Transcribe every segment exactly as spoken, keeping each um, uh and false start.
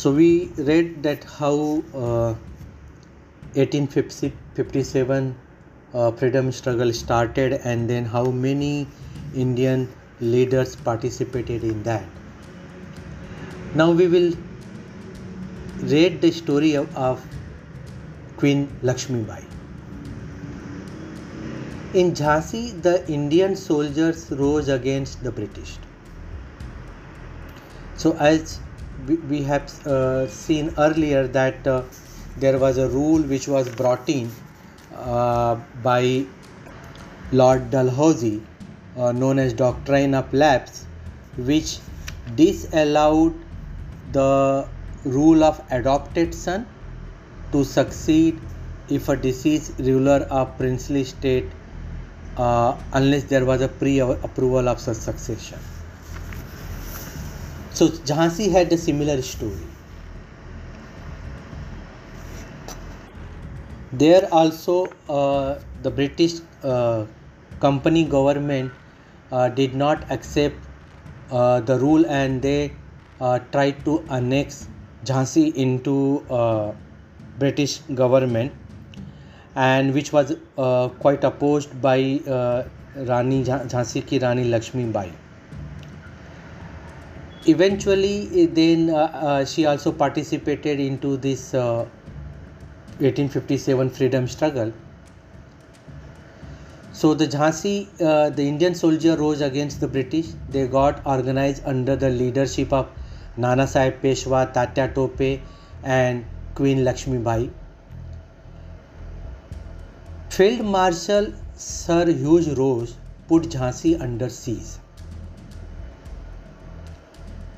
So we read that how uh, eighteen fifty-seven uh, freedom struggle started and then how many Indian leaders participated in that. Now we will read the story of, of Queen Lakshmi Bai. In Jhansi, the Indian soldiers rose against the British. So as we have uh, seen earlier that uh, there was a rule which was brought in uh, by Lord Dalhousie uh, known as Doctrine of Lapse, which disallowed the rule of adopted son to succeed if a deceased ruler of princely state uh, unless there was a pre-approval of such succession. So Jhansi had a similar story. There also uh, the British uh, company government uh, did not accept uh, the rule and they uh, tried to annex Jhansi into uh, British government, and which was uh, quite opposed by uh, Rani Jhansi ki Rani Lakshmi Bai. Eventually then uh, uh, she also participated into this uh, eighteen fifty-seven freedom struggle. So the Jhansi, uh, the Indian soldier rose against the British. They got organized under the leadership of Nana Sahib Peshwa, Tatya Tope and Queen Lakshmi Bai. Field Marshal Sir Hugh Rose put Jhansi under siege.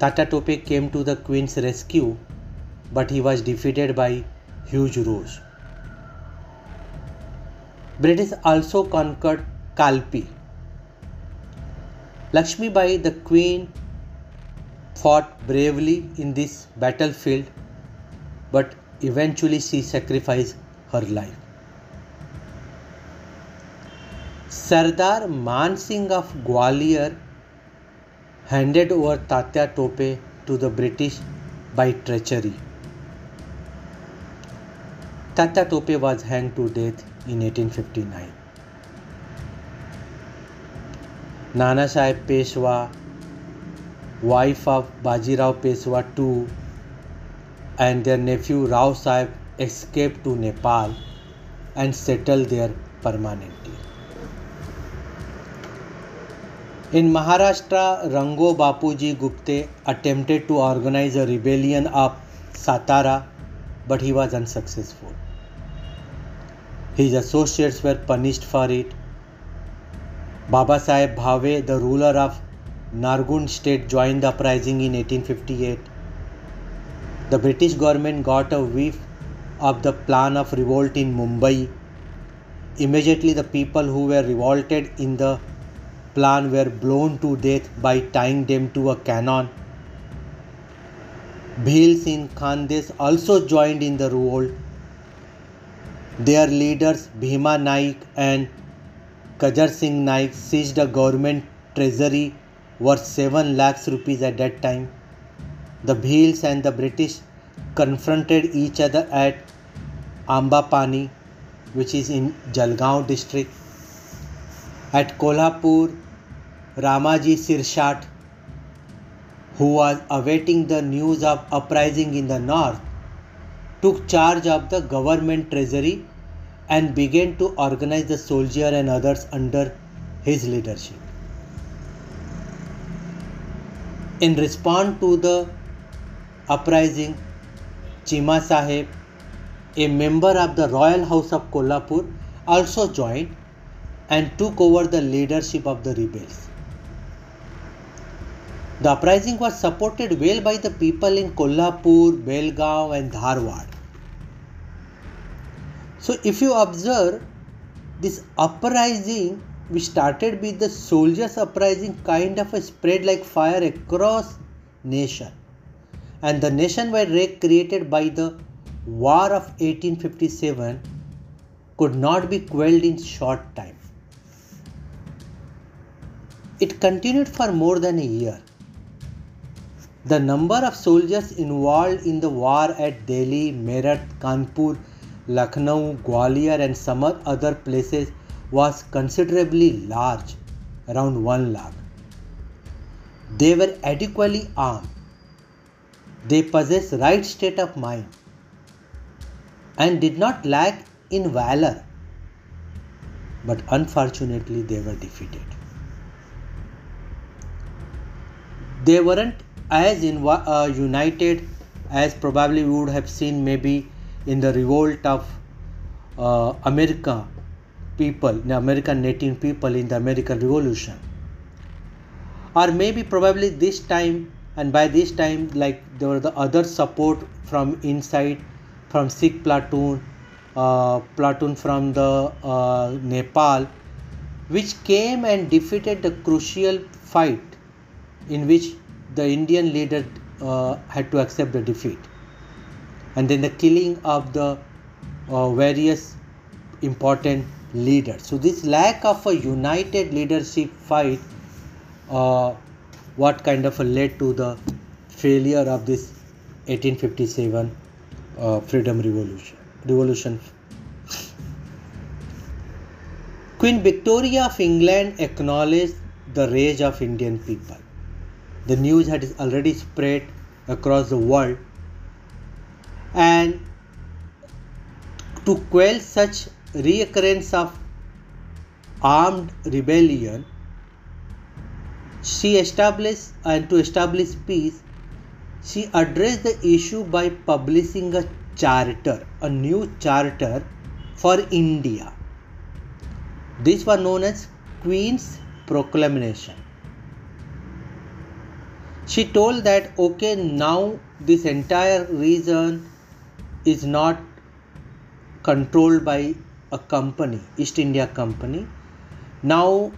Tatya Tope came to the Queen's rescue, but he was defeated by Hugh Rose. British also conquered Kalpi. Lakshmi Bai, the Queen, fought bravely in this battlefield, but eventually she sacrificed her life. Sardar Man Singh of Gwalior handed over Tatya Tope to the British by treachery. Tatya Tope was hanged to death in eighteen fifty-nine. Nana Sahib Peshwa, wife of Bajirao Peshwa the second, and their nephew Rao Sahib escaped to Nepal and settled there permanently. In Maharashtra, Rango Bapuji Gupte attempted to organize a rebellion of Satara, but he was unsuccessful. His associates were punished for it. Baba Sahib Bhave, the ruler of Nargund state, joined the uprising in eighteen fifty-eight. The British government got a whiff of the plan of revolt in Mumbai. Immediately, the people who were revolted in the plan were blown to death by tying them to a cannon. Bhil Singh Khandes also joined in the revolt. Their leaders Bhima Naik and Kajar Singh Naik seized the government treasury worth seven lakhs rupees at that time. The Bhils and the British confronted each other at Ambapani, which is in Jalgaon district. At Kolhapur, Ramaji Sirshat, who was awaiting the news of uprising in the north, took charge of the government treasury and began to organize the soldier and others under his leadership. In response to the uprising, Chima Sahib, a member of the royal house of Kolhapur, also joined and took over the leadership of the rebels. The uprising was supported well by the people in Kolhapur, Belgaum and Dharwad. So if you observe, this uprising which started with the soldiers' uprising kind of a spread like fire across nation, and the nationwide wreck created by the war of eighteen fifty-seven could not be quelled in short time. It continued for more than a year. The number of soldiers involved in the war at Delhi, Meerut, Kanpur, Lucknow, Gwalior and some other places was considerably large, around one lakh. They were adequately armed. They possessed right state of mind and did not lack in valor. But unfortunately, they were defeated. They weren't as in, uh, united as probably we would have seen maybe in the revolt of uh, America people, the American native people in the American Revolution. Or maybe probably this time, and by this time, like there were the other support from inside, from Sikh platoon, uh, platoon from the uh, Nepal, which came and defeated the crucial fight in which the Indian leader uh, had to accept the defeat, and then the killing of the uh, various important leaders. So this lack of a united leadership fight, uh, what kind of a led to the failure of this eighteen fifty-seven uh, freedom revolution. revolution. Queen Victoria of England acknowledged the rage of Indian people. The news had already spread across the world, and to quell such reoccurrence of armed rebellion, she established and to establish peace, she addressed the issue by publishing a charter, a new charter for India. These were known as Queen's proclamation. She told that, okay, now this entire region is not controlled by a company, East India Company. Now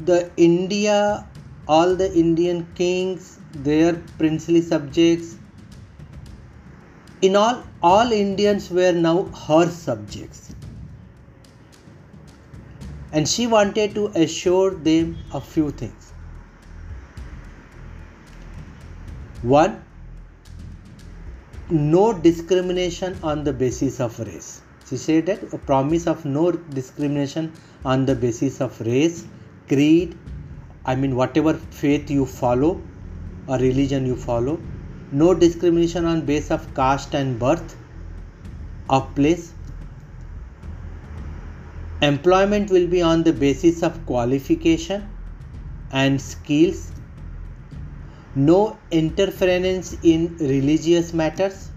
the India, all the Indian kings, their princely subjects, in all, all Indians were now her subjects. And she wanted to assure them a few things. One, no discrimination on the basis of race. She said that a promise of no discrimination on the basis of race, creed, I mean whatever faith you follow or religion you follow, no discrimination on base of caste and birth, of place. Employment will be on the basis of qualification and skills. No interference in religious matters.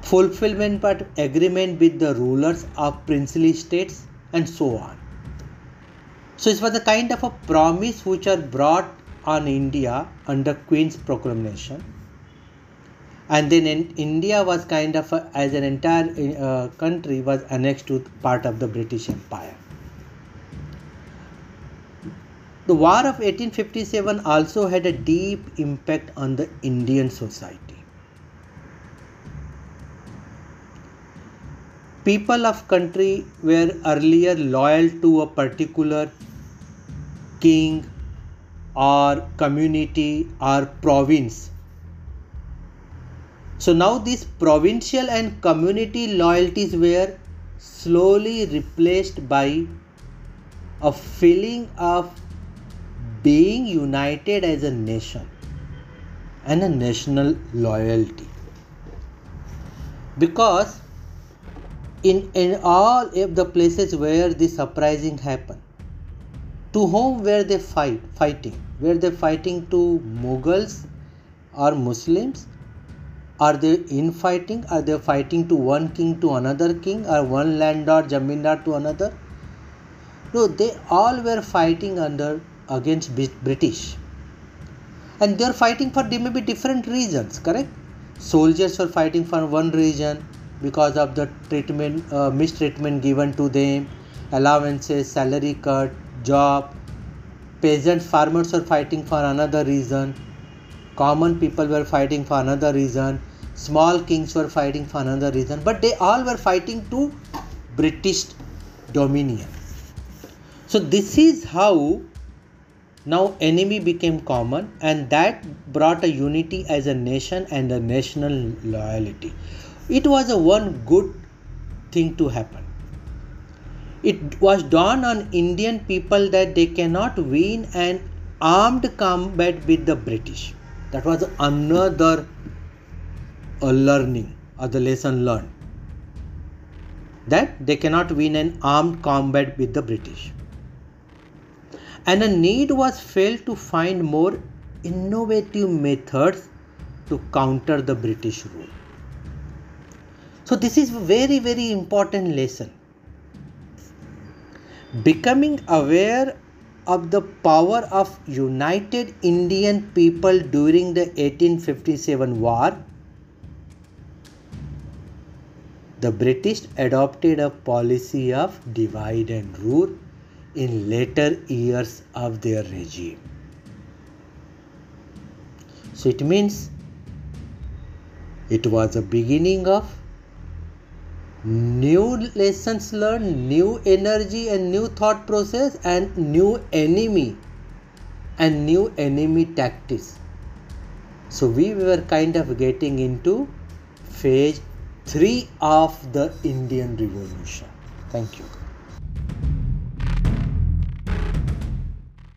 Fulfillment but agreement with the rulers of princely states, and so on. So it was the kind of a promise which are brought on India under Queen's proclamation, and then in India was kind of a, as an entire uh, country was annexed to part of the British Empire. The war of eighteen fifty-seven also had a deep impact on the Indian society. People of country were earlier loyal to a particular king or community or province. So now these provincial and community loyalties were slowly replaced by a feeling of being united as a nation and a national loyalty, because in, in all of the places where the uprising happened, to whom were they fight, fighting? Were they fighting to Mughals or Muslims? Are they infighting? Are they fighting to one king to another king, or one landlord, Jamindar to another? No, they all were fighting under against British, and they are fighting for they may be different reasons, correct? Soldiers were fighting for one reason because of the treatment, uh, mistreatment given to them, allowances, salary cut, job. Peasants, farmers were fighting for another reason. Common people were fighting for another reason. Small kings were fighting for another reason. But they all were fighting to British dominion. So this is how Now enemy became common, and that brought a unity as a nation and a national loyalty. It was a one good thing to happen. It was dawned on Indian people that they cannot win an armed combat with the British. That was another a learning or the lesson learned, that they cannot win an armed combat with the British. And a need was felt to find more innovative methods to counter the British rule. So this is a very, very important lesson. Becoming aware of the power of united Indian people during the eighteen fifty-seven war, the British adopted a policy of divide and rule in later years of their regime. So it means it was a beginning of new lessons learned, new energy and new thought process, and new enemy and new enemy tactics. So we were kind of getting into phase three of the Indian Revolution. Thank you.